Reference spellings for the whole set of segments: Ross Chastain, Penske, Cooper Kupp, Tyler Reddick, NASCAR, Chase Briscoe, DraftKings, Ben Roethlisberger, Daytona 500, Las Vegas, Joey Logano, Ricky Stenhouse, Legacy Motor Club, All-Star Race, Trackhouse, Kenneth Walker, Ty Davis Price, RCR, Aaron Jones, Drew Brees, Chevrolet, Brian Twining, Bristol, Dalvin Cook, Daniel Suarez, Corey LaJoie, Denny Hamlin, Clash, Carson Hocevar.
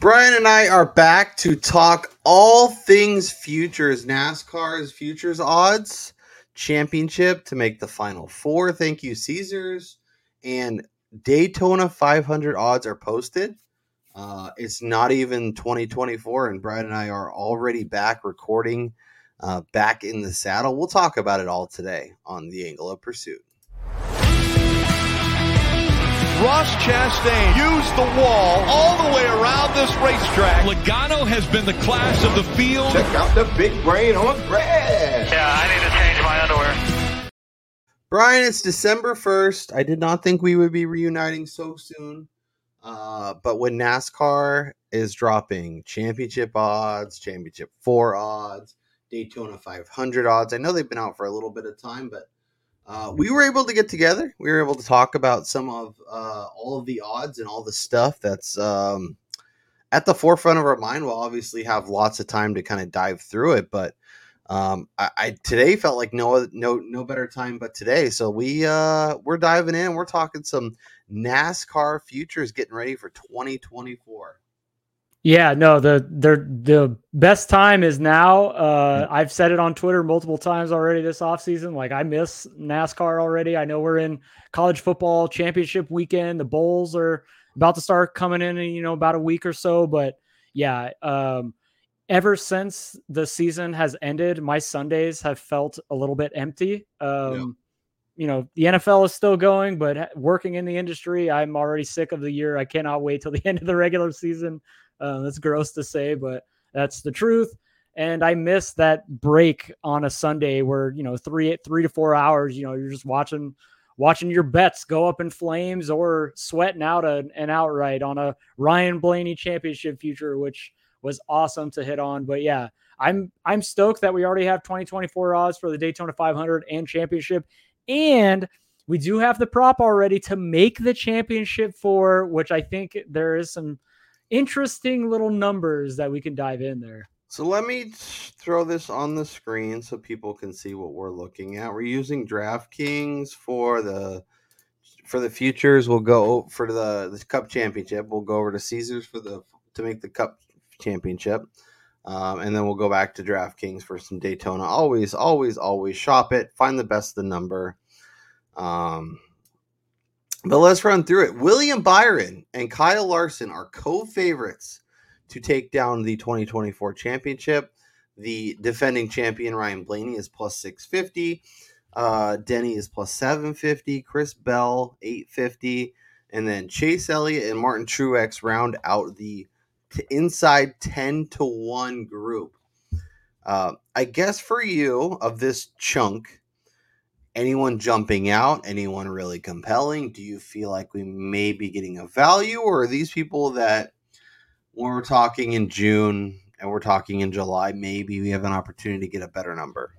Brian and I are back to talk all things futures, NASCAR's futures odds, championship to make the Final Four. Thank you, Caesars. And Daytona 500 odds are posted. It's not even 2024, and Brian and I are already back recording, back in the saddle. We'll talk about it all today on The Angle of Pursuit. Ross Chastain used the wall all the way around this racetrack. Logano has been the class of the field. Check out the big brain on Brad. Yeah, I need to change my underwear. Brian, it's December 1st. I did not think we would be reuniting so soon. But when NASCAR is dropping championship odds, Championship Four odds, Daytona 500 odds, I know they've been out for a little bit of time, but we were able to get together. We were able to talk about some of all of the odds and all the stuff that's at the forefront of our mind. We'll obviously have lots of time to kind of dive through it, but I today felt like no better time but today. So we're diving in. We're talking some NASCAR futures, getting ready for 2024. Yeah, no, the best time is now. I've said it on Twitter multiple times already this offseason. Like, I miss NASCAR already. I know we're in college football championship weekend. The bowls are about to start coming in, about a week or so. But yeah, ever since the season has ended, my Sundays have felt a little bit empty. The NFL is still going, but working in the industry, I'm already sick of the year. I cannot wait till the end of the regular season. That's gross to say, but that's the truth. And I miss that break on a Sunday where, 3 to 4 hours, you're just watching your bets go up in flames or sweating out an outright on a Ryan Blaney championship future, which was awesome to hit on. But yeah, I'm stoked that we already have 2024 odds for the Daytona 500 and championship. And we do have the prop already to make the championship for, which I think there is some interesting little numbers that we can dive in there. So let me throw this on the screen so people can see what we're looking at. We're using DraftKings for the futures. We'll go for the Cup Championship. We'll go over to Caesars to make the Cup Championship, and then we'll go back to DraftKings for some Daytona. Always shop it. Find the best of the number. But let's run through it. William Byron and Kyle Larson are co-favorites to take down the 2024 championship. The defending champion, Ryan Blaney, is plus 650. Denny is plus 750. Chris Bell, 850. And then Chase Elliott and Martin Truex round out the inside 10-1 group. I guess for you, of this chunk, anyone jumping out? Anyone really compelling? Do you feel like we may be getting a value, or are these people that when we're talking in June and we're talking in July, maybe we have an opportunity to get a better number?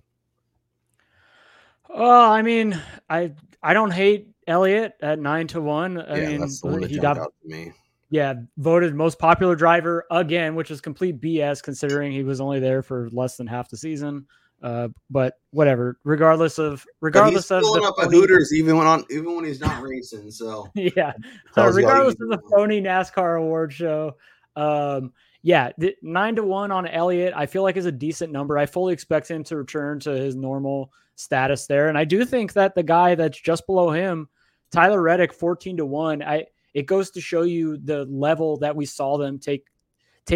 Oh, I mean, I don't hate Elliott at 9-1. I mean, that's the one that jumped out to me. Yeah, voted most popular driver again, which is complete BS considering he was only there for less than half the season. But whatever. Regardless of filling up a Hooters even when he's not racing. So yeah. So regardless of the phony NASCAR award show, 9-1 on Elliott, I feel like is a decent number. I fully expect him to return to his normal status there, and I do think that the guy that's just below him, Tyler Reddick, 14-1. It goes to show you the level that we saw them take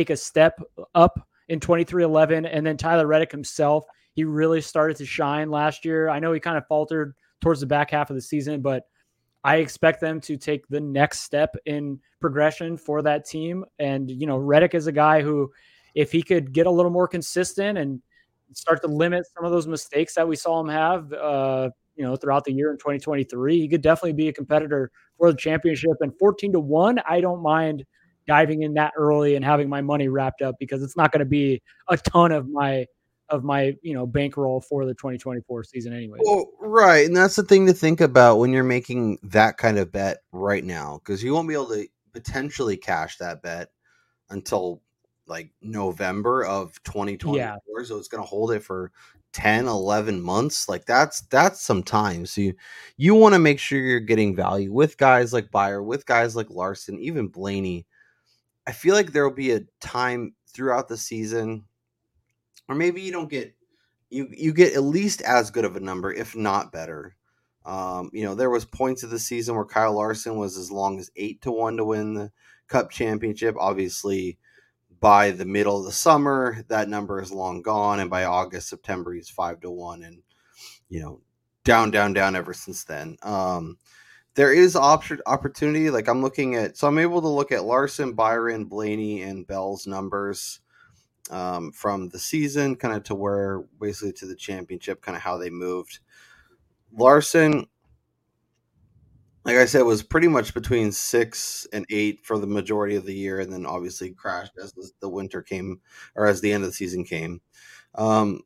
a step up in 23-11, and then Tyler Reddick himself. He really started to shine last year. I know he kind of faltered towards the back half of the season, but I expect them to take the next step in progression for that team. And, Reddick is a guy who, if he could get a little more consistent and start to limit some of those mistakes that we saw him have, throughout the year in 2023, he could definitely be a competitor for the championship. And 14-1, I don't mind diving in that early and having my money wrapped up, because it's not going to be a ton of my bankroll for the 2024 season anyway. Well, right. And that's the thing to think about when you're making that kind of bet right now, because you won't be able to potentially cash that bet until like November of 2024. Yeah. So it's going to hold it for 10, 11 months. Like that's some time. So you want to make sure you're getting value with guys like Byer, with guys like Larson, even Blaney. I feel like there will be a time throughout the season, or maybe you don't get you get at least as good of a number, if not better. You know, there was points of the season where Kyle Larson was as long as 8-1 to win the Cup Championship. Obviously, by the middle of the summer, that number is long gone, and by August, September, he's 5-1, and you know, down ever since then. There is opportunity. Like I'm looking at, so I'm able to look at Larson, Byron, Blaney, and Bell's numbers from the season, kind of to where basically to the championship, kind of how they moved. Larson, like I said, was pretty much between 6 and 8 for the majority of the year, and then obviously crashed as the winter came, or as the end of the season came. Byron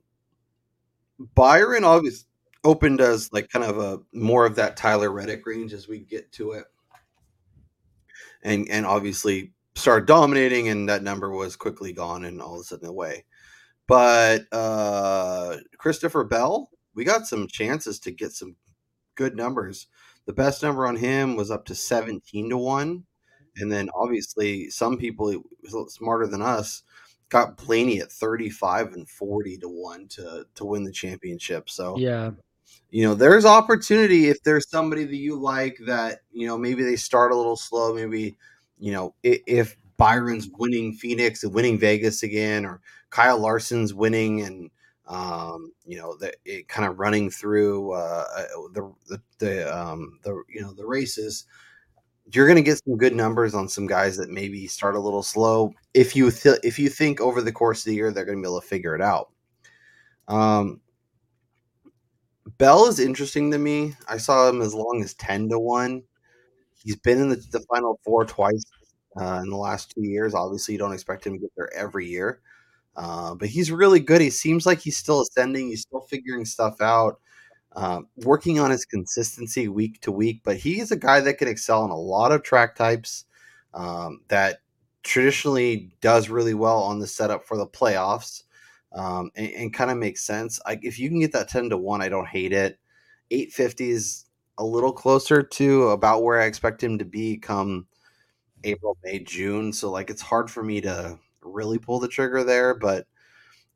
obviously opened as like kind of a more of that Tyler Reddick range as we get to it, and obviously started dominating, and that number was quickly gone and all of a sudden away. But Christopher Bell, we got some chances to get some good numbers. The best number on him was up to 17-1, and then obviously some people smarter than us got Blaney at 35 and 40-1 to win the championship. So yeah, you know, there's opportunity if there's somebody that you like that, you know, maybe they start a little slow. Maybe, you know, if Byron's winning Phoenix and winning Vegas again, or Kyle Larson's winning and, you know, it kind of running through the you know, the races, you're going to get some good numbers on some guys that maybe start a little slow. If you think over the course of the year, they're going to be able to figure it out. Bell is interesting to me. I saw him as long as 10-1. He's been in the Final Four twice in the last 2 years. Obviously you don't expect him to get there every year. But he's really good. He seems like he's still ascending. He's still figuring stuff out. Working on his consistency week to week, but he is a guy that can excel in a lot of track types that traditionally does really well on the setup for the playoffs and kind of makes sense. If you can get that 10-1, I don't hate it. 850 is a little closer to about where I expect him to be come April, May, June. So like, it's hard for me to really pull the trigger there, but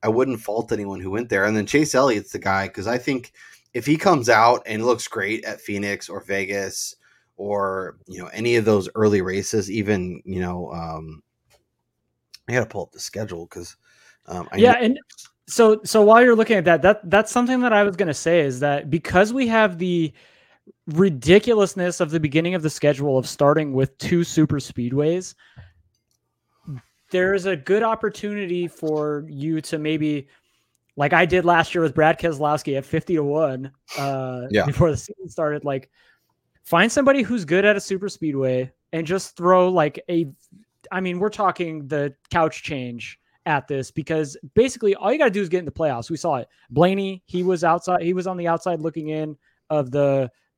I wouldn't fault anyone who went there. And then Chase Elliott's the guy, because I think if he comes out and looks great at Phoenix or Vegas or, you know, any of those early races, even, you know, I got to pull up the schedule because and so while you're looking at that's something that I was going to say is that because we have the ridiculousness of the beginning of the schedule of starting with 2 super speedways, there is a good opportunity for you to maybe, like I did last year with Brad Keselowski at 50-1 before the season started, like find somebody who's good at a super speedway and just throw we're talking the couch change at this, because basically all you got to do is get in the playoffs. We saw it. Blaney, he was on the outside looking in of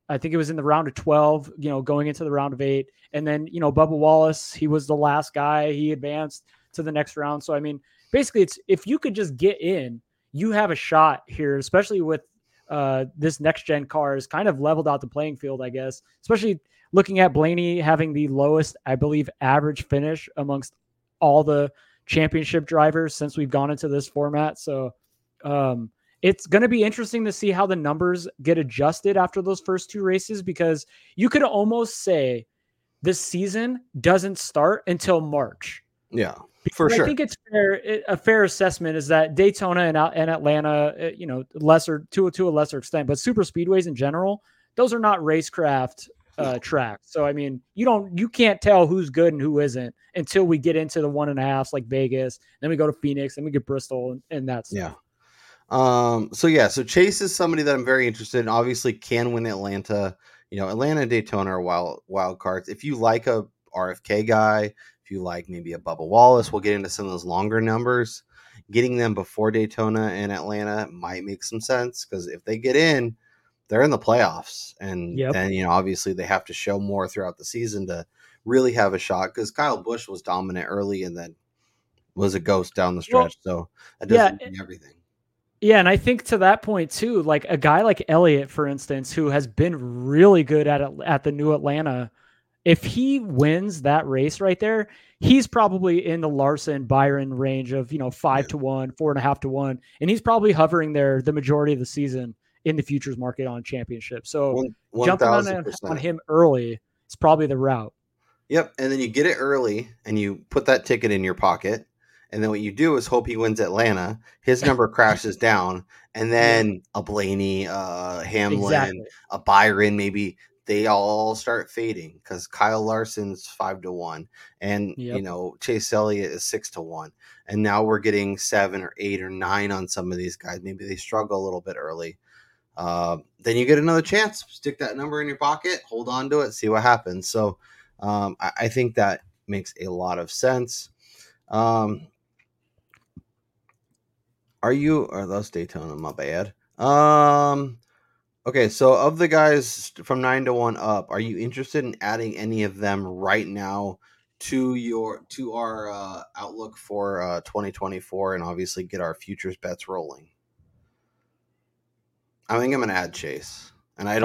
I think it was in the round of 12, you know, going into the round of 8. And then, you know, Bubba Wallace, he was the last guy. He advanced to the next round. So, I mean, basically it's, if you could just get in, you have a shot here, especially with this next-gen cars kind of leveled out the playing field, I guess, especially looking at Blaney having the lowest, I believe, average finish amongst all the championship drivers since we've gone into this format. So it's going to be interesting to see how the numbers get adjusted after those first 2 races, because you could almost say this season doesn't start until March. Yeah. For sure. I think it's a fair assessment is that Daytona and Atlanta, you know, lesser to a lesser extent, but super speedways in general, those are not racecraft tracks. So, I mean, you can't tell who's good and who isn't until we get into the 1.5s like Vegas, then we go to Phoenix, then we get Bristol and that's stuff. Yeah. So Chase is somebody that I'm very interested in. Obviously can win Atlanta, you know, Atlanta and Daytona are wild cards. If you like a RFK guy, if you like maybe a Bubba Wallace, we'll get into some of those longer numbers. Getting them before Daytona and Atlanta might make some sense, because if they get in, they're in the playoffs. And then, you know, obviously they have to show more throughout the season to really have a shot, because Kyle Busch was dominant early and then was a ghost down the stretch. So that doesn't mean everything. Yeah, and I think to that point too, like a guy like Elliott, for instance, who has been really good at the new Atlanta, if he wins that race right there, he's probably in the Larson Byron range of, 5 to 1, 4.5 to 1. And he's probably hovering there the majority of the season in the futures market on Championship. So jumping on him early is probably the route. Yep. And then you get it early and you put that ticket in your pocket. And then what you do is hope he wins Atlanta. His number crashes down. And then a Blaney, Hamlin, exactly. a Byron, maybe they all start fading because Kyle Larson's 5 to 1 and Chase Elliott is 6 to 1. And now we're getting 7 or 8 or 9 on some of these guys. Maybe they struggle a little bit early. Then you get another chance, stick that number in your pocket, hold on to it, see what happens. So I think that makes a lot of sense. That's Daytona, my bad. Okay, so of the guys from 9 to 1 up, are you interested in adding any of them right now to our outlook for 2024 and obviously get our futures bets rolling? I think I'm going to add Chase. And I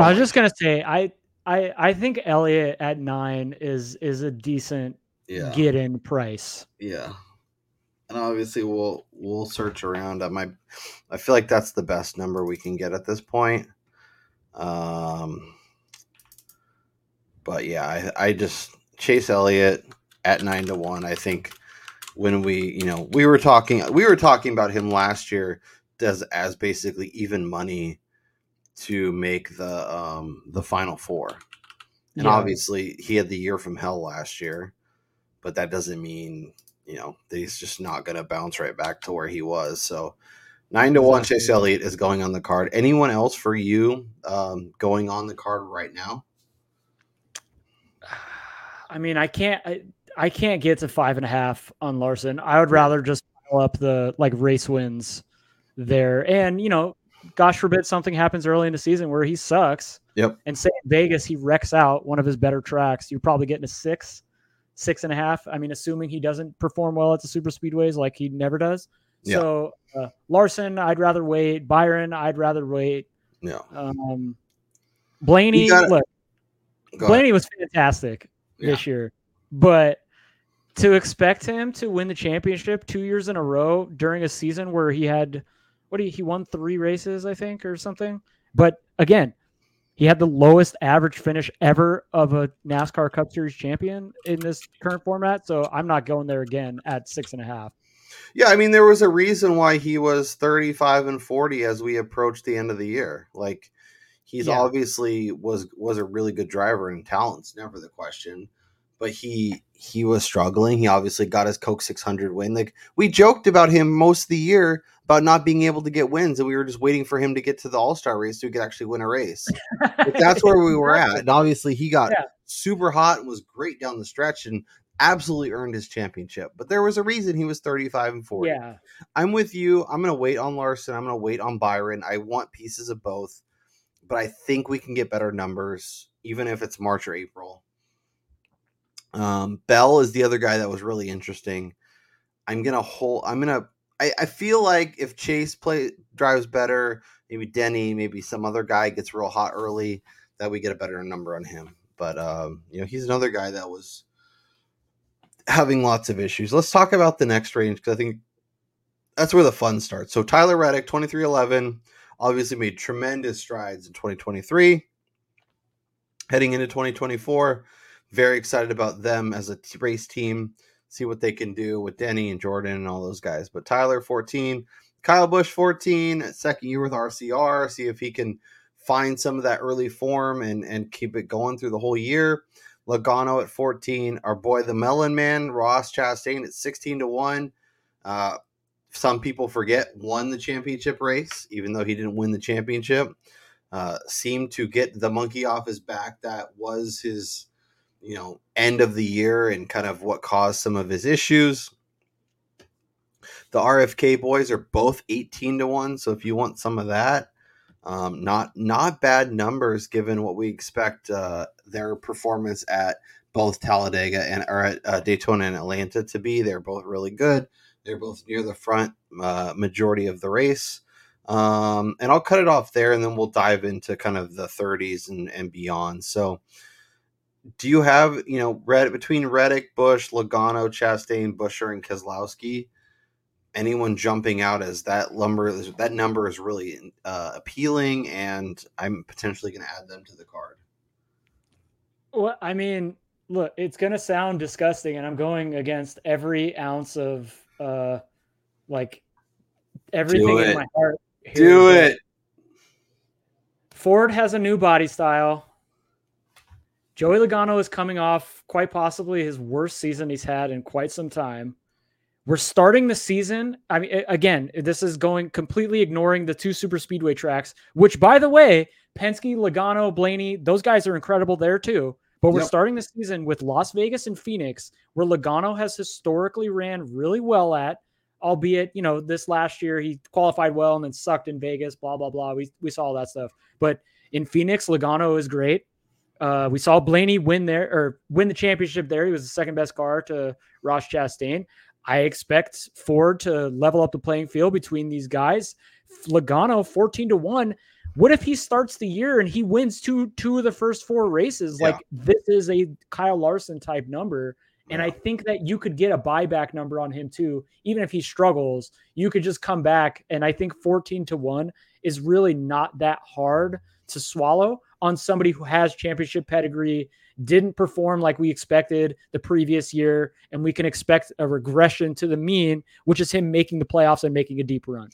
think Elliott at 9 is a decent get in price. Yeah. And obviously we'll search around. I feel like that's the best number we can get at this point. But yeah, I just Chase Elliott at 9 to 1. I think when we were talking about him last year as basically even money to make the Final Four. And obviously he had the year from hell last year, but that doesn't mean, that he's just not going to bounce right back to where he was. So 9 to 1, Chase Elliott is going on the card. Anyone else for you going on the card right now? I mean, I can't get to 5.5 on Larson. I would rather just pile up the race wins there. And, gosh forbid something happens early in the season where he sucks. Yep. And say in Vegas, he wrecks out one of his better tracks. You're probably getting a 6, 6.5. I mean, assuming he doesn't perform well at the super speedways like he never does. Yeah. So Larson, I'd rather wait. Byron, I'd rather wait. Yeah. Blaney, Blaney was fantastic this year, but to expect him to win the championship 2 years in a row during a season where he had he won 3 races, I think, or something. But again, he had the lowest average finish ever of a NASCAR Cup Series champion in this current format. So I'm not going there again at 6.5. Yeah, I mean, there was a reason why he was 35 and 40 as we approached the end of the year. Like, he's obviously was a really good driver, and talent's never the question. But he was struggling. He obviously got his Coke 600 win. Like, we joked about him most of the year about not being able to get wins, and we were just waiting for him to get to the All-Star race so he could actually win a race. But that's where we were at. And obviously he got super hot and was great down the stretch and absolutely earned his championship. But there was a reason he was 35 and 40. Yeah. I'm with you. I'm going to wait on Larson. I'm going to wait on Byron. I want pieces of both, but I think we can get better numbers, even if it's March or April. Bell is the other guy that was really interesting. I feel like if Chase drives better, maybe Denny, maybe some other guy gets real hot early, that we get a better number on him. But, he's another guy that was having lots of issues. Let's talk about the next range, because I think that's where the fun starts. So Tyler Reddick, 23-11, obviously made tremendous strides in 2023. Heading into 2024, very excited about them as a race team. See what they can do with Denny and Jordan and all those guys. But Tyler, 14. Kyle Busch, 14. Second year with RCR. See if he can find some of that early form and keep it going through the whole year. Logano at 14. Our boy, the Melon Man, Ross Chastain at 16 to 1. Some people forget won the championship race, even though he didn't win the championship. Seemed to get the monkey off his back. That was his end of the year and kind of what caused some of his issues. The RFK boys are both 18 to 1. So if you want some of that, not bad numbers, given what we expect, their performance at both Talladega and Daytona and Atlanta to be. They're both really good. They're both near the front, majority of the race. And I'll cut it off there and then we'll dive into kind of the 30s and beyond. So, do you have, you know, between Reddick, Busch, Logano, Chastain, Buescher, and Keselowski, anyone jumping out as that number is really appealing, and I'm potentially going to add them to the card? Well, I mean, look, it's going to sound disgusting, and I'm going against every ounce of everything in my heart. Do it. Ford has a new body style. Joey Logano is coming off quite possibly his worst season he's had in quite some time. We're starting the season. I mean, again, this is going completely ignoring the two super speedway tracks, which, by the way, Penske, Logano, Blaney, those guys are incredible there too. But we're starting the season with Las Vegas and Phoenix, where Logano has historically ran really well at, albeit, you know, this last year he qualified well and then sucked in Vegas, blah, blah, blah. We saw all that stuff. But in Phoenix, Logano is great. We saw Blaney win the championship there. He was the second best car to Ross Chastain. I expect Ford to level up the playing field between these guys. Logano 14-1. What if he starts the year and he wins two of the first four races? Yeah. Like, this is a Kyle Larson type number. And I think that you could get a buyback number on him too. Even if he struggles, you could just come back. And I think 14-1 is really not that hard to swallow on somebody who has championship pedigree, didn't perform like we expected the previous year, and we can expect a regression to the mean, which is him making the playoffs and making a deep run.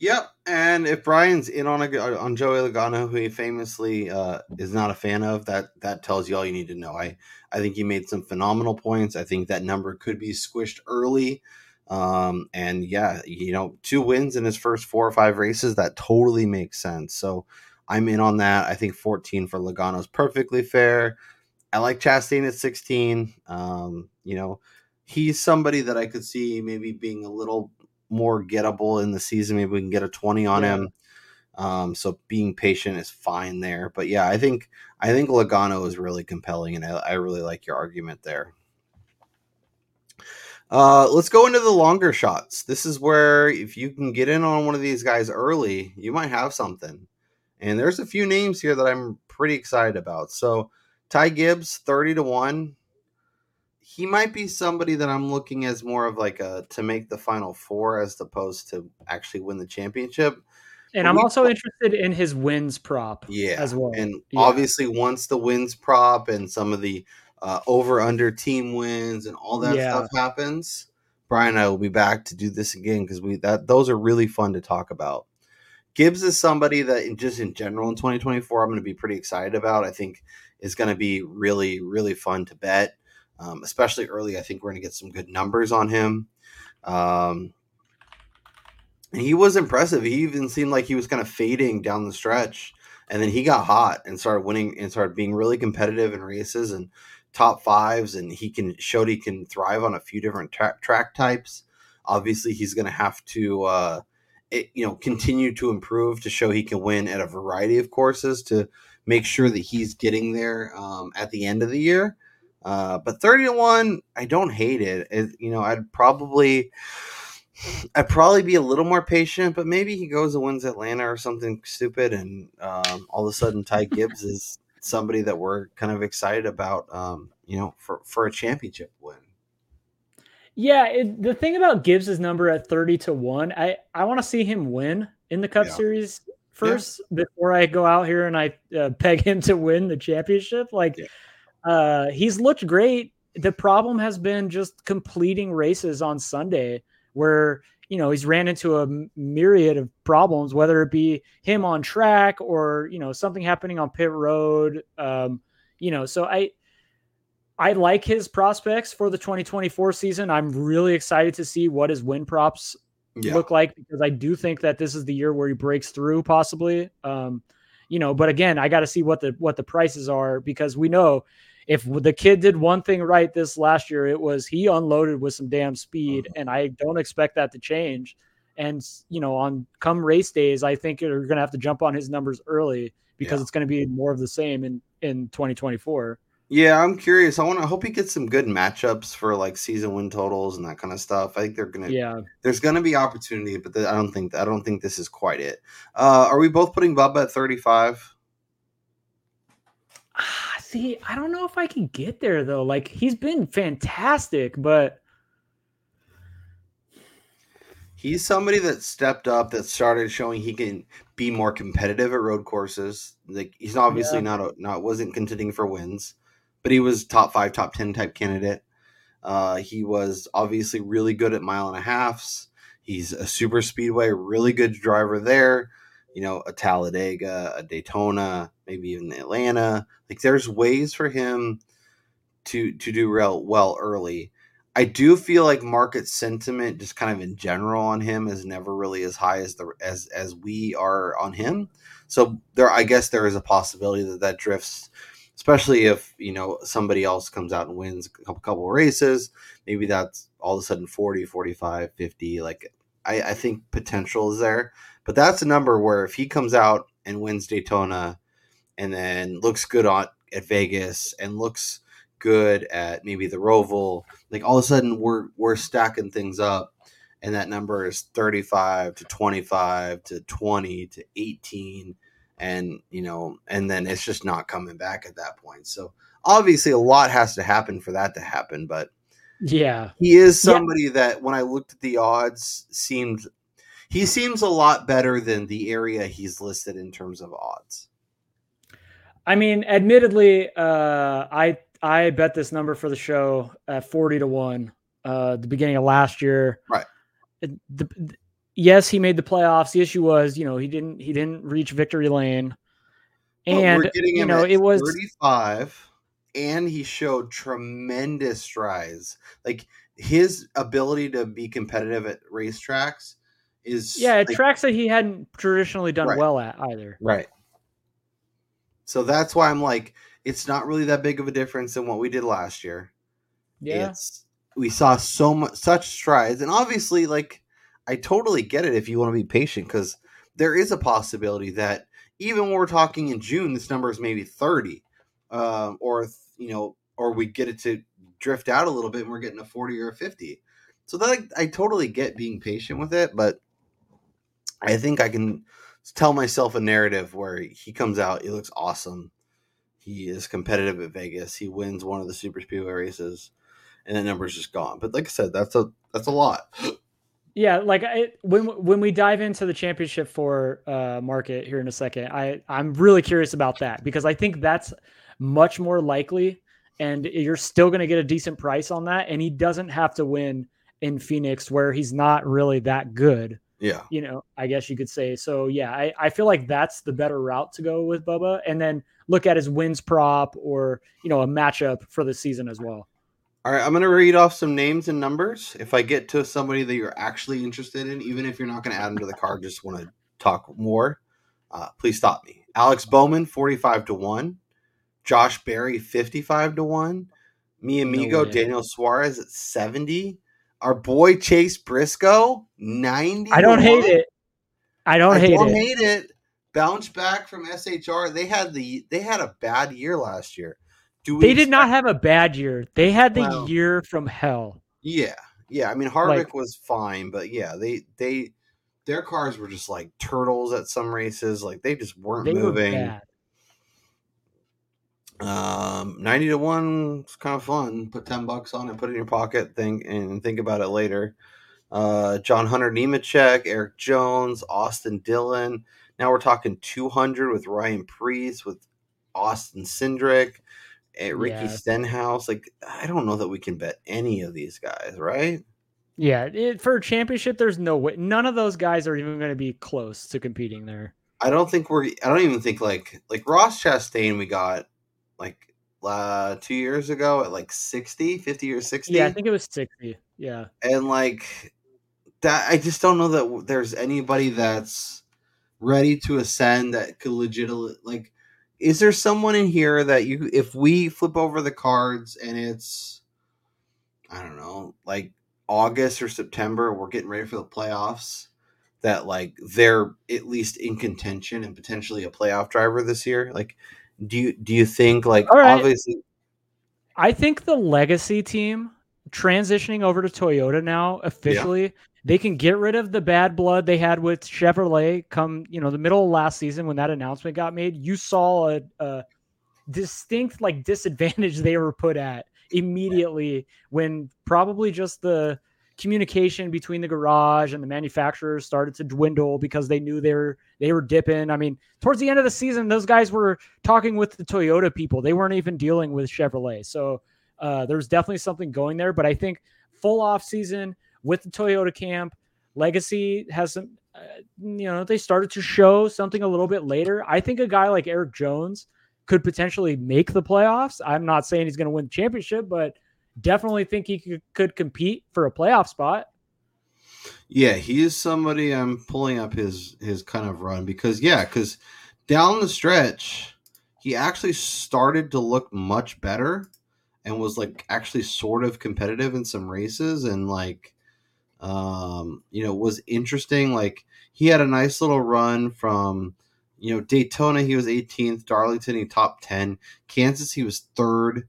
Yep. And if Brian's in on Joey Logano, who he famously is not a fan of, that tells you all you need to know. I think he made some phenomenal points. I think that number could be squished early. And yeah, you know, 2 wins in his first 4 or 5 races, that totally makes sense. So I'm in on that. I think 14 for Logano is perfectly fair. I like Chastain at 16. You know, he's somebody that I could see maybe being a little more gettable in the season. Maybe we can get a 20 on him. So being patient is fine there. But yeah, I think Logano is really compelling, and I really like your argument there. Let's go into the longer shots. This is where if you can get in on one of these guys early, you might have something. And there's a few names here that I'm pretty excited about. So Ty Gibbs, 30-1. He might be somebody that I'm looking as more of like to make the Final Four as opposed to actually win the championship. And I'm also interested in his wins prop as well. And obviously once the wins prop and some of the over-under team wins and all that stuff happens, Brian and I will be back to do this again because those are really fun to talk about. Gibbs is somebody that just in general in 2024 I'm going to be pretty excited about. I think is going to be really, really fun to bet, especially early. I think we're going to get some good numbers on him. He was impressive. He even seemed like he was kind of fading down the stretch, and then he got hot and started winning and started being really competitive in races and top fives. And he can thrive on a few different track types. Obviously, he's going to have to continue to improve to show he can win at a variety of courses to make sure that he's getting there at the end of the year. But 30-1, I don't hate it. I'd probably be a little more patient, but maybe he goes and wins Atlanta or something stupid. And all of a sudden Ty Gibbs is somebody that we're kind of excited about, for a championship win. Yeah. The thing about Gibbs' number at 30-1, I want to see him win in the Cup Series first before I go out here and I peg him to win the championship. He's looked great. The problem has been just completing races on Sunday where, you know, he's ran into a myriad of problems, whether it be him on track or, you know, something happening on pit road. So I like his prospects for the 2024 season. I'm really excited to see what his win props look like, because I do think that this is the year where he breaks through possibly. But again, I got to see what the prices are, because we know if the kid did one thing right this last year, it was he unloaded with some damn speed, and I don't expect that to change. And, you know, on come race days, I think you're going to have to jump on his numbers early, because it's going to be more of the same in 2024. Yeah, I'm curious. I hope he gets some good matchups for like season win totals and that kind of stuff. I think there's gonna be opportunity, but I don't think this is quite it. Are we both putting Bubba at 35? See, I don't know if I can get there, though. Like, he's been fantastic, but... He's somebody that stepped up, that started showing he can be more competitive at road courses. Like, he's obviously wasn't contending for wins, but he was top 5, top 10 type candidate. He was obviously really good at 1.5 miles. He's a super speedway, really good driver there. You know, a Talladega, a Daytona, maybe even Atlanta. Like, there's ways for him to do real well early. I do feel like market sentiment just kind of in general on him is never really as high as we are on him. So there, I guess there is a possibility that drifts, especially if, you know, somebody else comes out and wins a couple races. Maybe that's all of a sudden 40, 45, 50. Like, I think potential is there, but that's a number where if he comes out and wins Daytona and then looks good at Vegas and looks good at maybe the Roval, like all of a sudden we're stacking things up, and that number is 35 to 25 to 20 to 18, and you know, and then it's just not coming back at that point. So obviously a lot has to happen for that to happen, but yeah, he is somebody that when I looked at the odds seems a lot better than the area he's listed in terms of odds. I mean, admittedly, I bet this number for the show at 40-1, the beginning of last year. Right. Yes, he made the playoffs. The issue was, you know, he didn't reach victory lane, and you know, it was 35, and he showed tremendous strides. Like, his ability to be competitive at racetracks is tracks that he hadn't traditionally done well at either. Right. So that's why I'm like, it's not really that big of a difference than what we did last year. Yeah. We saw such strides. And obviously, like, I totally get it if you want to be patient, because there is a possibility that even when we're talking in June, this number is maybe 30, or we get it to drift out a little bit and we're getting a 40 or a 50. So that, like, I totally get being patient with it, but I think I can tell myself a narrative where he comes out, he looks awesome. He is competitive at Vegas. He wins one of the super speedway races, and that number's just gone. But like I said, that's a lot. Yeah, like when we dive into the Championship Four market here in a second, I'm really curious about that, because I think that's much more likely, and you're still going to get a decent price on that. And he doesn't have to win in Phoenix, where he's not really that good. Yeah, you know, I guess you could say so. Yeah, I feel like that's the better route to go with Bubba, and then look at his wins prop, or, you know, a matchup for the season as well. All right, I'm going to read off some names and numbers. If I get to somebody that you're actually interested in, even if you're not going to add them to the card, just want to talk more, please stop me. Alex Bowman, 45-1. Josh Berry, 55-1. Mi Amigo, Daniel Suarez at 70. Our boy Chase Briscoe, 90. I don't hate it. Bounce back from SHR. They had a bad year last year. They did not have a bad year. They had the year from hell. Yeah. Yeah. I mean, Harvick was fine, but yeah, their cars were just like turtles at some races. Like, they just weren't moving. Were bad. 90-1, it's kind of fun. Put $10 on it, put it in your pocket, think about it later. John Hunter Nemechek, Erik Jones, Austin Dillon. Now we're talking 200 with Ryan Preece, with Austin Cindric, Ricky Stenhouse. Like, I don't know that we can bet any of these guys, right? Yeah, for a championship, there's no way. None of those guys are even going to be close to competing there. I don't even think like Ross Chastain we got like 2 years ago at like 50 or 60. Yeah, I think it was 60. Yeah, and like that, I just don't know that there's anybody that's ready to ascend that could legitimately, like, is there someone in here that you, if we flip over the cards and it's, I don't know, like August or September, we're getting ready for the playoffs, that like they're at least in contention and potentially a playoff driver this year? Like, do you think, like, all right, obviously I think the legacy team transitioning over to Toyota now officially, they can get rid of the bad blood they had with Chevrolet come, you know, the middle of last season when that announcement got made. You saw a distinct like disadvantage they were put at immediately, when probably just the communication between the garage and the manufacturers started to dwindle because they knew they were dipping. I mean, towards the end of the season, those guys were talking with the Toyota people. They weren't even dealing with Chevrolet. So there's definitely something going there, but I think full off season with the Toyota camp, Legacy has some, they started to show something a little bit later. I think a guy like Erik Jones could potentially make the playoffs. I'm not saying he's going to win the championship, but definitely think he could compete for a playoff spot. Yeah, he is somebody. I'm pulling up his kind of run because down the stretch, he actually started to look much better and was like actually sort of competitive in some races and like, was interesting. Like he had a nice little run from, Daytona, he was 18th, Darlington, he top 10, Kansas, he was 3rd.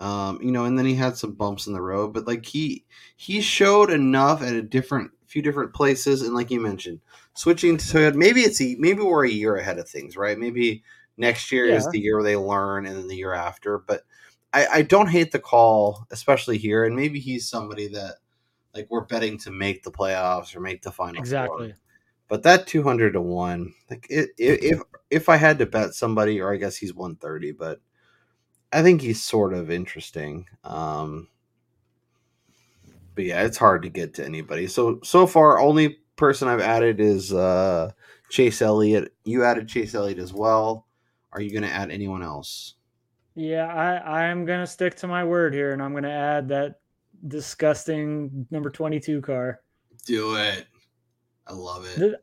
And then he had some bumps in the road, but like he showed enough at a few different places. And like you mentioned, switching to Toyota, maybe we're a year ahead of things, right? Maybe next year is the year where they learn and then the year after, but I don't hate the call, especially here. And maybe he's somebody that like we're betting to make the playoffs or make the final. Exactly. Four. But that 200 to 1, like if I had to bet somebody, or I guess he's 130, but I think he's sort of interesting. But yeah, it's hard to get to anybody. So far, only person I've added is Chase Elliott. You added Chase Elliott as well. Are you going to add anyone else? Yeah, I'm going to stick to my word here, and I'm going to add that disgusting number 22 car. Do it. I love it.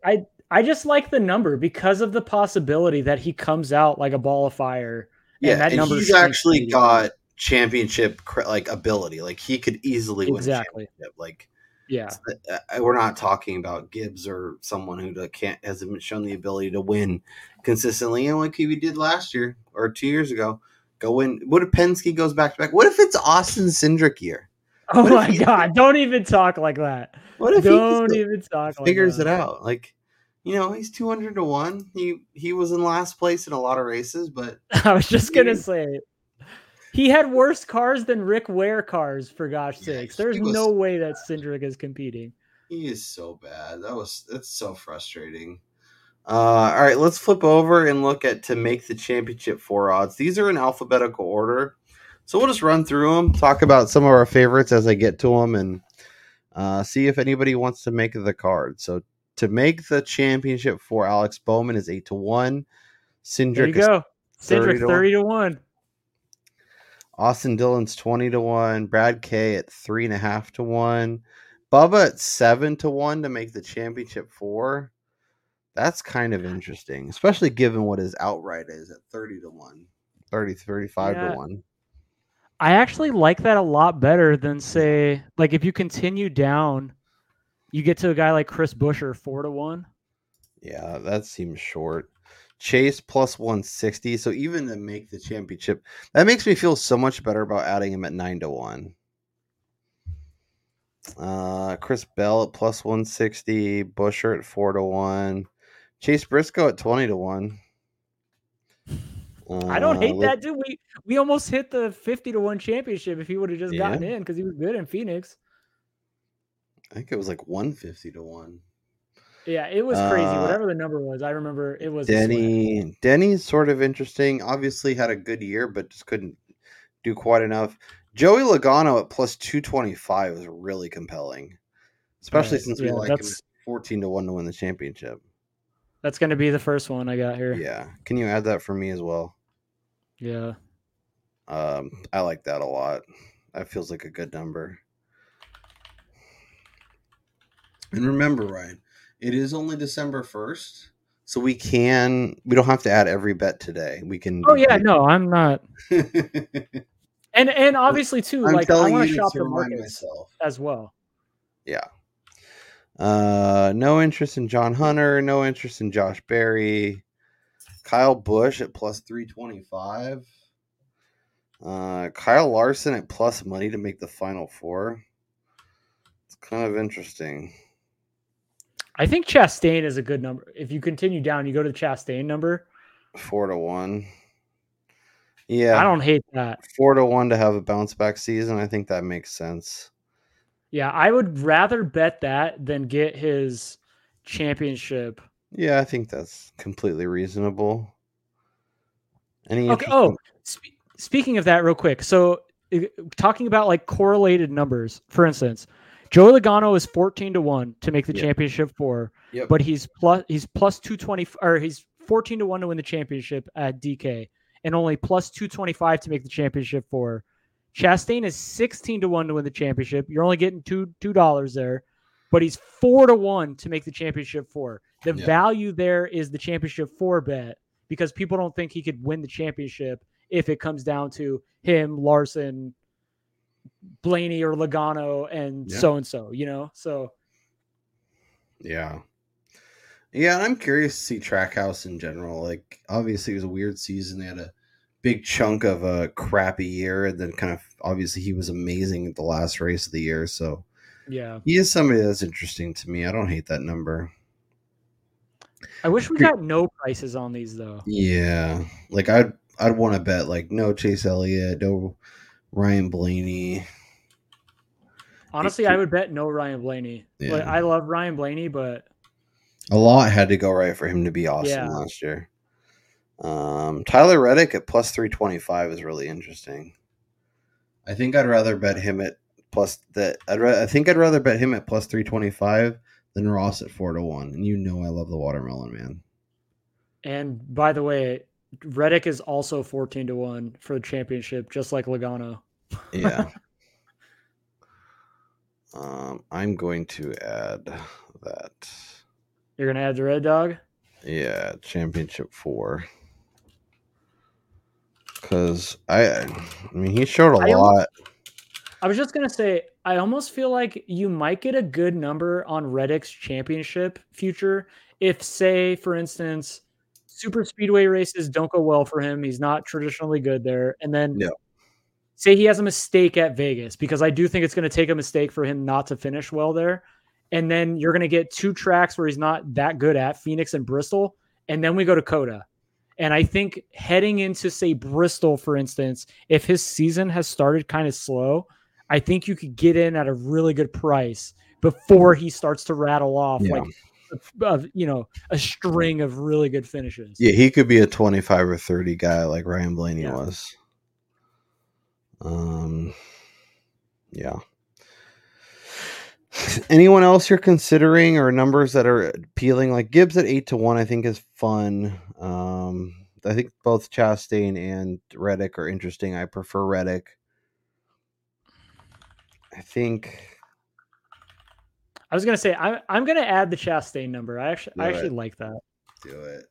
I just like the number because of the possibility that he comes out like a ball of fire. Yeah, and he's actually got championship like ability. Like he could easily win a championship. Like, yeah, we're not talking about Gibbs or someone who hasn't shown the ability to win consistently. And like he did last year or 2 years ago, go win. What if Penske goes back to back? What if it's Austin Cindric year? Oh my God! Don't even talk like that. What if don't even talk? Figures it out. Like. He's 200 to 1. He was in last place in a lot of races, but I was just gonna say he had worse cars than Rick Ware cars, for gosh sakes. There's no way that Cindric is competing. He is so bad. That's so frustrating. All right, let's flip over and look at to make the championship four odds. These are in alphabetical order, so we'll just run through them, talk about some of our favorites as I get to them, and see if anybody wants to make the card. So. To make the championship for Alex Bowman is 8 to 1. Cindric go. Cindric 30 to 1. Austin Dillon's 20 to 1. Brad K at 3.5 to 1. Bubba at 7 to 1 to make the championship four. That's kind of interesting, especially given what his outright is at 30 to 1, 35 to 1. I actually like that a lot better than say, like if you continue down. You get to a guy like Chris Buescher, 4 to 1. Yeah, that seems short. Chase plus 160. So even to make the championship, that makes me feel so much better about adding him at 9 to 1. Chris Bell at plus 160. Buescher at 4 to 1. Chase Briscoe at 20 to 1. I don't hate that, dude. We almost hit the 50 to 1 championship if he would have just gotten in because he was good in Phoenix. I think it was like 150 to 1. Yeah, it was crazy. Whatever the number was, I remember it was Denny. Denny's sort of interesting. Obviously had a good year, but just couldn't do quite enough. Joey Logano at plus 225 was really compelling, especially since we like him at 14 to 1 to win the championship. That's going to be the first one I got here. Yeah. Can you add that for me as well? Yeah. I like that a lot. That feels like a good number. And remember, Ryan, it is only December 1st, so we don't have to add every bet today. We can. Oh yeah, no, I'm not. and obviously too, I'm like I want to shop the markets as well. Yeah. No interest in John Hunter. No interest in Josh Berry. Kyle Busch at plus 325. Kyle Larson at plus money to make the final four. It's kind of interesting. I think Chastain is a good number. If you continue down, you go to the Chastain number. 4 to 1. Yeah. I don't hate that. 4-1 to have a bounce back season. I think that makes sense. Yeah, I would rather bet that than get his championship. Yeah, I think that's completely reasonable. Speaking of that real quick. So talking about like correlated numbers, for instance, Joey Logano is 14-1 to make the championship four, but he's plus 220 or he's 14-1 to win the championship at DK and only plus 225 to make the championship four. Chastain is 16-1 to win the championship. You're only getting $2 there, but he's 4-1 to make the championship four. The value there is the championship four bet because people don't think he could win the championship if it comes down to him, Larson, Blaney, or Logano, and so-and-so, you know? So. Yeah. Yeah, and I'm curious to see Trackhouse in general. Like, obviously, it was a weird season. They had a big chunk of a crappy year, and then kind of, obviously, he was amazing at the last race of the year, so. Yeah. He is somebody that's interesting to me. I don't hate that number. I wish we got no prices on these, though. Yeah. Like, I'd want to bet, like, no Chase Elliott, no Ryan Blaney. Honestly, I would bet no Ryan Blaney. Yeah. Like, I love Ryan Blaney, but... a lot had to go right for him to be awesome last year. Tyler Reddick at plus 325 is really interesting. I think I'd rather bet him at plus... I think I'd rather bet him at plus 325 than Ross at 4-1. And you know I love the watermelon, man. And by the way... Reddick is also 14-1 for the championship, just like Logano. Yeah. I'm going to add that. You're going to add the Red Dog? Yeah, championship four. Because, I mean, he showed a lot. I was just going to say, I almost feel like you might get a good number on Reddick's championship future if, say, for instance... super speedway races don't go well for him. He's not traditionally good there. And then say he has a mistake at Vegas, because I do think it's going to take a mistake for him not to finish well there. And then you're going to get two tracks where he's not that good at, Phoenix and Bristol. And then we go to Coda. And I think heading into, say, Bristol, for instance, if his season has started kind of slow, I think you could get in at a really good price before he starts to rattle off like a string of really good finishes. Yeah, he could be a 25 or 30 guy like Ryan Blaney was. Anyone else you're considering or numbers that are appealing? Like Gibbs at 8-1, I think is fun. I think both Chastain and Reddick are interesting. I prefer Reddick. I was gonna say I'm gonna add the Chastain number. I actually like that. Do it.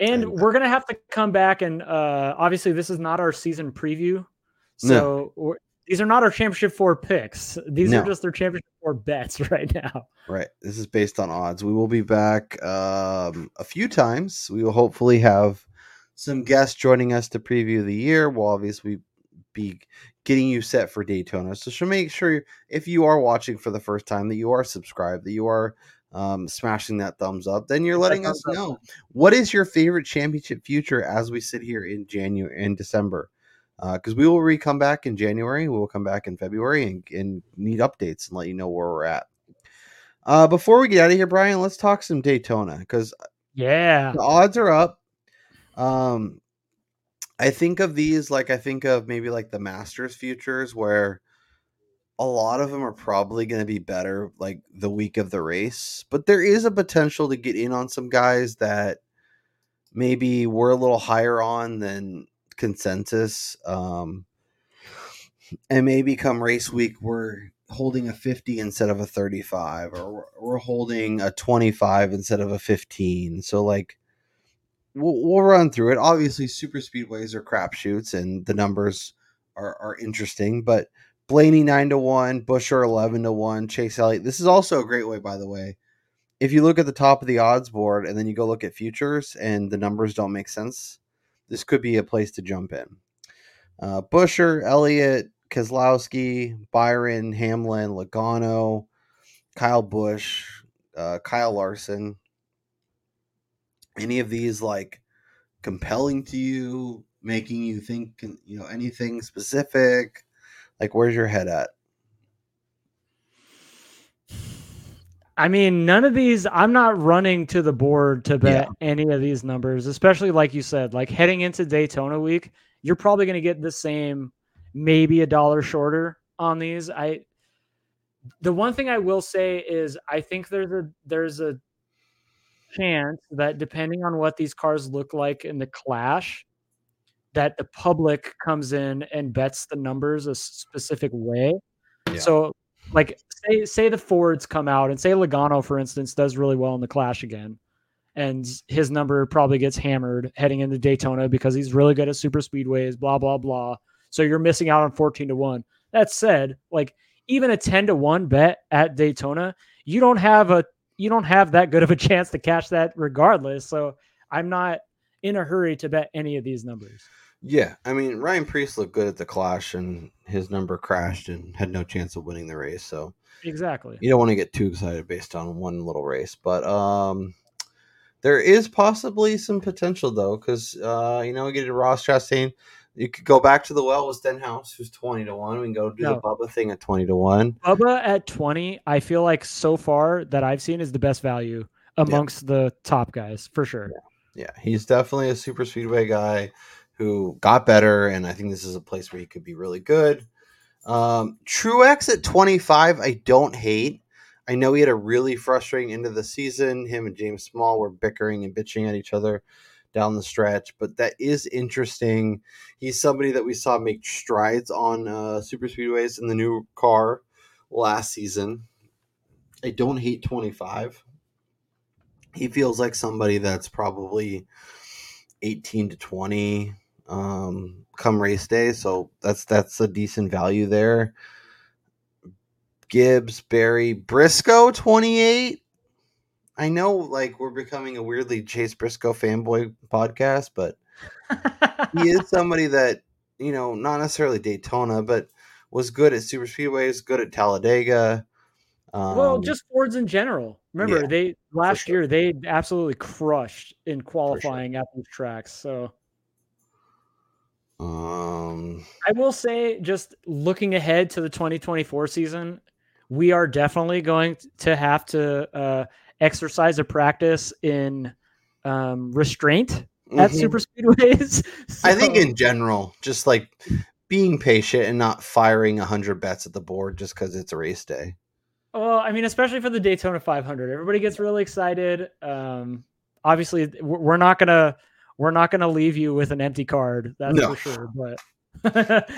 And we're gonna have to come back and obviously this is not our season preview, so these are not our championship four picks. These are just their championship four bets right now. Right. This is based on odds. We will be back a few times. We will hopefully have some guests joining us to preview the year. We'll obviously be getting you set for Daytona. So make sure if you are watching for the first time that you are subscribed, that you are smashing that thumbs up, then you're letting us know what is your favorite championship future as we sit here in January and December. Because we will come back in January. We will come back in February and need updates and let you know where we're at. Before we get out of here, Brian, let's talk some Daytona because the odds are up. I think of these like I think of maybe like the Masters futures where a lot of them are probably going to be better like the week of the race, but there is a potential to get in on some guys that maybe we're a little higher on than consensus. And maybe come race week, we're holding a 50 instead of a 35 or we're holding a 25 instead of a 15. So like, we'll run through it. Obviously, super speedways are crapshoots, and the numbers are interesting. But Blaney 9-1, Buescher 11-1, Chase Elliott. This is also a great way, by the way. If you look at the top of the odds board and then you go look at futures and the numbers don't make sense, this could be a place to jump in. Buescher, Elliott, Keselowski, Byron, Hamlin, Logano, Kyle Busch, Kyle Larson. Any of these like compelling to you, making you think, you know, anything specific? Like, where's your head at? I mean, none of these, I'm not running to the board to bet any of these numbers, especially like you said, like heading into Daytona week, you're probably going to get the same, maybe a dollar shorter on these. The one thing I will say is I think there's a chance that depending on what these cars look like in the Clash, that the public comes in and bets the numbers a specific way. Yeah. So like say the Fords come out and say Logano, for instance, does really well in the Clash again. And his number probably gets hammered heading into Daytona because he's really good at super speedways, blah, blah, blah. So you're missing out on 14-1. That said, like even a 10-1 bet at Daytona, you don't have that good of a chance to cash that regardless. So I'm not in a hurry to bet any of these numbers. Yeah, I mean, Ryan Preece looked good at the Clash, and his number crashed and had no chance of winning the race. So exactly, you don't want to get too excited based on one little race. But there is possibly some potential, though, because, you know, we get to Ross Chastain. You could go back to the well with Stenhouse, who's 20-1. We can go do the Bubba thing at 20-1. Bubba at 20, I feel like so far that I've seen is the best value amongst the top guys, for sure. Yeah, he's definitely a super speedway guy who got better, and I think this is a place where he could be really good. Truex at 25, I don't hate. I know he had a really frustrating end of the season. Him and James Small were bickering and bitching at each other down the stretch, but that is interesting. He's somebody that we saw make strides on super speedways in the new car last season. I don't hate 25. He feels like somebody that's probably 18-20 come race day. So that's a decent value there. Gibbs, Barry, Briscoe, 28. I know, like, we're becoming a weirdly Chase Briscoe fanboy podcast, but he is somebody that, you know, not necessarily Daytona, but was good at super speedways, good at Talladega. Well, just Fords in general. Remember, they last year they absolutely crushed in qualifying at these tracks. So, I will say, just looking ahead to the 2024 season, we are definitely going to have to exercise a practice in restraint at super speedways. So, I think in general, just like being patient and not firing 100 bets at the board just because it's a race day. Well, I mean, especially for the Daytona 500, everybody gets really excited. Obviously, we're not gonna leave you with an empty card. That's for sure. But, but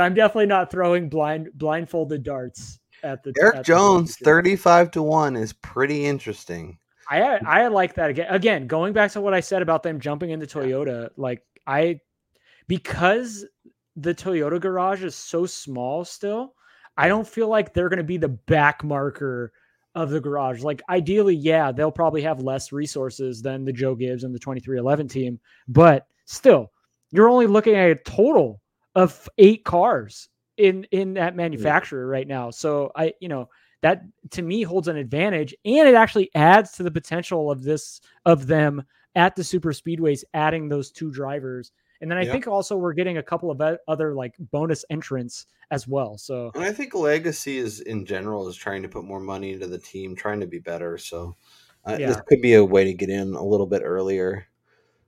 I'm definitely not throwing blindfolded darts at the. Erik Jones 35-1 is pretty interesting. I like that again. Going back to what I said about them jumping into Toyota, because the Toyota garage is so small still. I don't feel like they're going to be the back marker of the garage. Like ideally, they'll probably have less resources than the Joe Gibbs and the 2311 team, but still, you're only looking at a total of 8 cars in that manufacturer right now. So that to me holds an advantage, and it actually adds to the potential of them at the super speedways, adding those 2 drivers. And then I think also we're getting a couple of other like bonus entrants as well. So, and I think Legacy is in general is trying to put more money into the team, trying to be better. So this could be a way to get in a little bit earlier.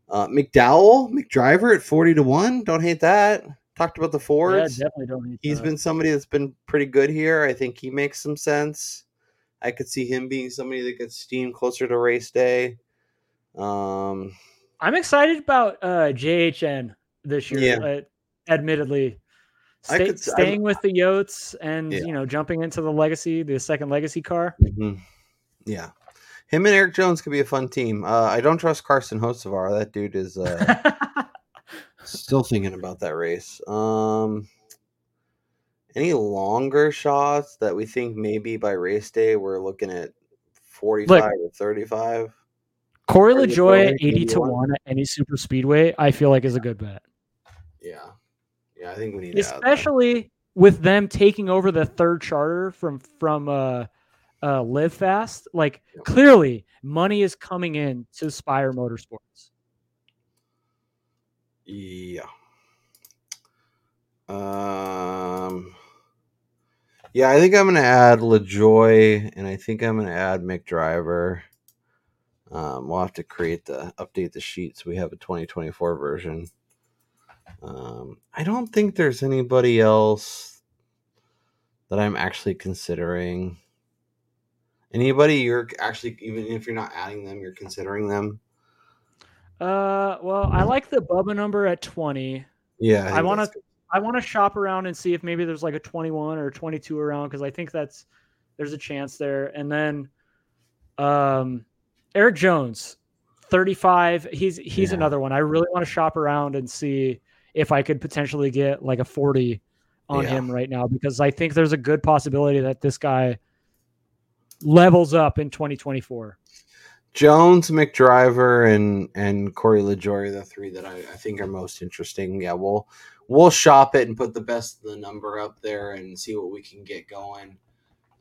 McDriver at 40-1. Don't hate that. Talked about the Fords. Yeah, definitely don't hate that. He's been somebody that's been pretty good here. I think he makes some sense. I could see him being somebody that gets steamed closer to race day. I'm excited about JHN this year. Admittedly, staying with the Yotes and jumping into the second Legacy car. Mm-hmm. Yeah, him and Erik Jones could be a fun team. I don't trust Carson Hocevar. That dude is still thinking about that race. Any longer shots that we think maybe by race day we're looking at 45 or 35. Corey LaJoie at 80-1 at any super speedway, I feel like is a good bet. Yeah, I think we need that. Especially with them taking over the third charter from Live Fast. Like, clearly, money is coming in to Spire Motorsports. Yeah. Yeah, I think I'm going to add LaJoy, and I think I'm going to add McDriver. We'll have to update the sheet so we have a 2024 version. I don't think there's anybody else that I'm actually considering. Anybody you're actually, even if you're not adding them, you're considering them? Well, I like the Bubba number at 20. Yeah. I want to shop around and see if maybe there's like a 21 or a 22 around, because I think there's a chance there. And then Erik Jones, 35. He's another one. I really want to shop around and see if I could potentially get like a 40 on him right now, because I think there's a good possibility that this guy levels up in 2024. Jones, McDriver, and Corey LaJoy are the three that I think are most interesting. Yeah, we'll shop it and put the best of the number up there and see what we can get going,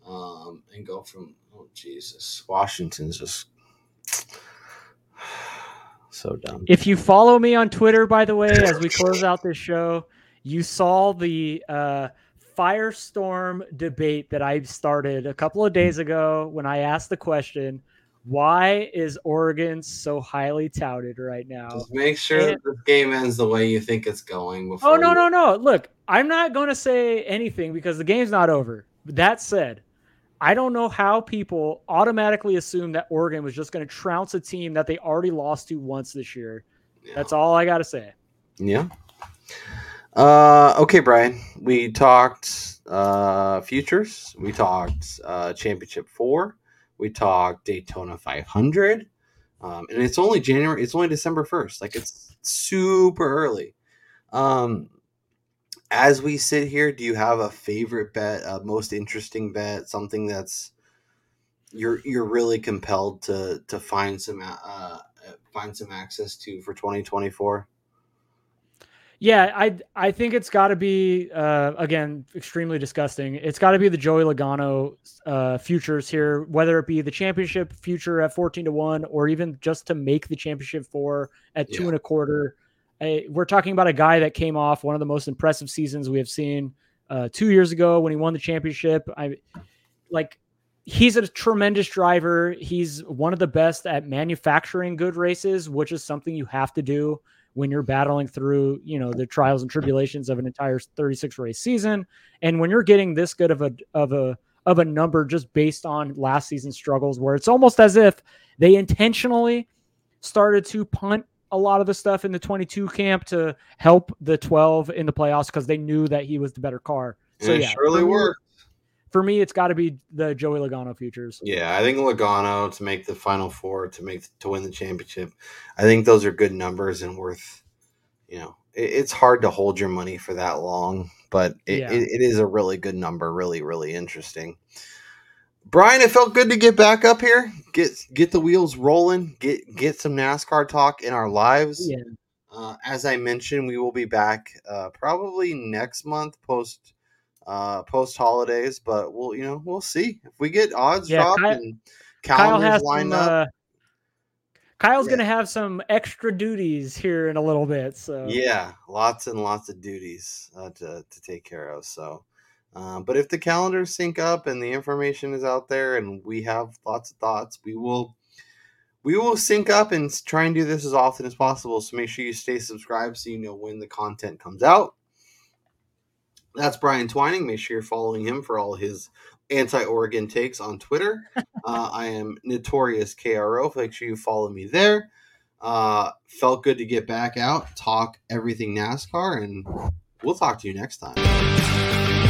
and go from. Oh Jesus, Washington's just so dumb. If you follow me on Twitter, by the way, as we close out this show, you saw the firestorm debate that I started a couple of days ago when I asked the question, why is Oregon so highly touted right now? Just make sure that this game ends the way you think it's going. Before no. Look, I'm not going to say anything because the game's not over. That said, I don't know how people automatically assume that Oregon was just going to trounce a team that they already lost to once this year. Yeah. That's all I got to say. Yeah. Okay, Brian. We talked futures. We talked Championship Four. We talked Daytona 500, and it's only January. It's only December 1st. Like, it's super early. As we sit here, do you have a favorite bet, a most interesting bet, something that's you're really compelled to find some access to for 2024? Yeah, I think it's got to be, again, extremely disgusting. It's got to be the Joey Logano futures here, whether it be the championship future at 14-1 or even just to make the championship four at 2.25. We're talking about a guy that came off one of the most impressive seasons we have seen 2 years ago when he won the championship. He's a tremendous driver. He's one of the best at manufacturing good races, which is something you have to do when you're battling through, the trials and tribulations of an entire 36 race season. And when you're getting this good of a number just based on last season's struggles, where it's almost as if they intentionally started to punt a lot of the stuff in the 22 camp to help the 12 in the playoffs, because they knew that he was the better car. So it surely worked. For me, it's got to be the Joey Logano futures. Yeah, I think Logano to make the Final Four, to win the championship. I think those are good numbers and worth. It's hard to hold your money for that long, but it is a really good number, really, really interesting. Brian, it felt good to get back up here, get the wheels rolling, get some NASCAR talk in our lives. Yeah. As I mentioned, we will be back probably next month post holidays, but we'll see if we get odds dropped and calendars lined up. Kyle's gonna have some extra duties here in a little bit, so lots and lots of duties to take care of. So, but if the calendars sync up and the information is out there and we have lots of thoughts, we will sync up and try and do this as often as possible. So make sure you stay subscribed so you know when the content comes out. That's Brian Twining. Make sure you're following him for all his anti-Oregon takes on Twitter. I am Notorious KRO. Make sure you follow me there. Felt good to get back out, talk everything NASCAR, and we'll talk to you next time.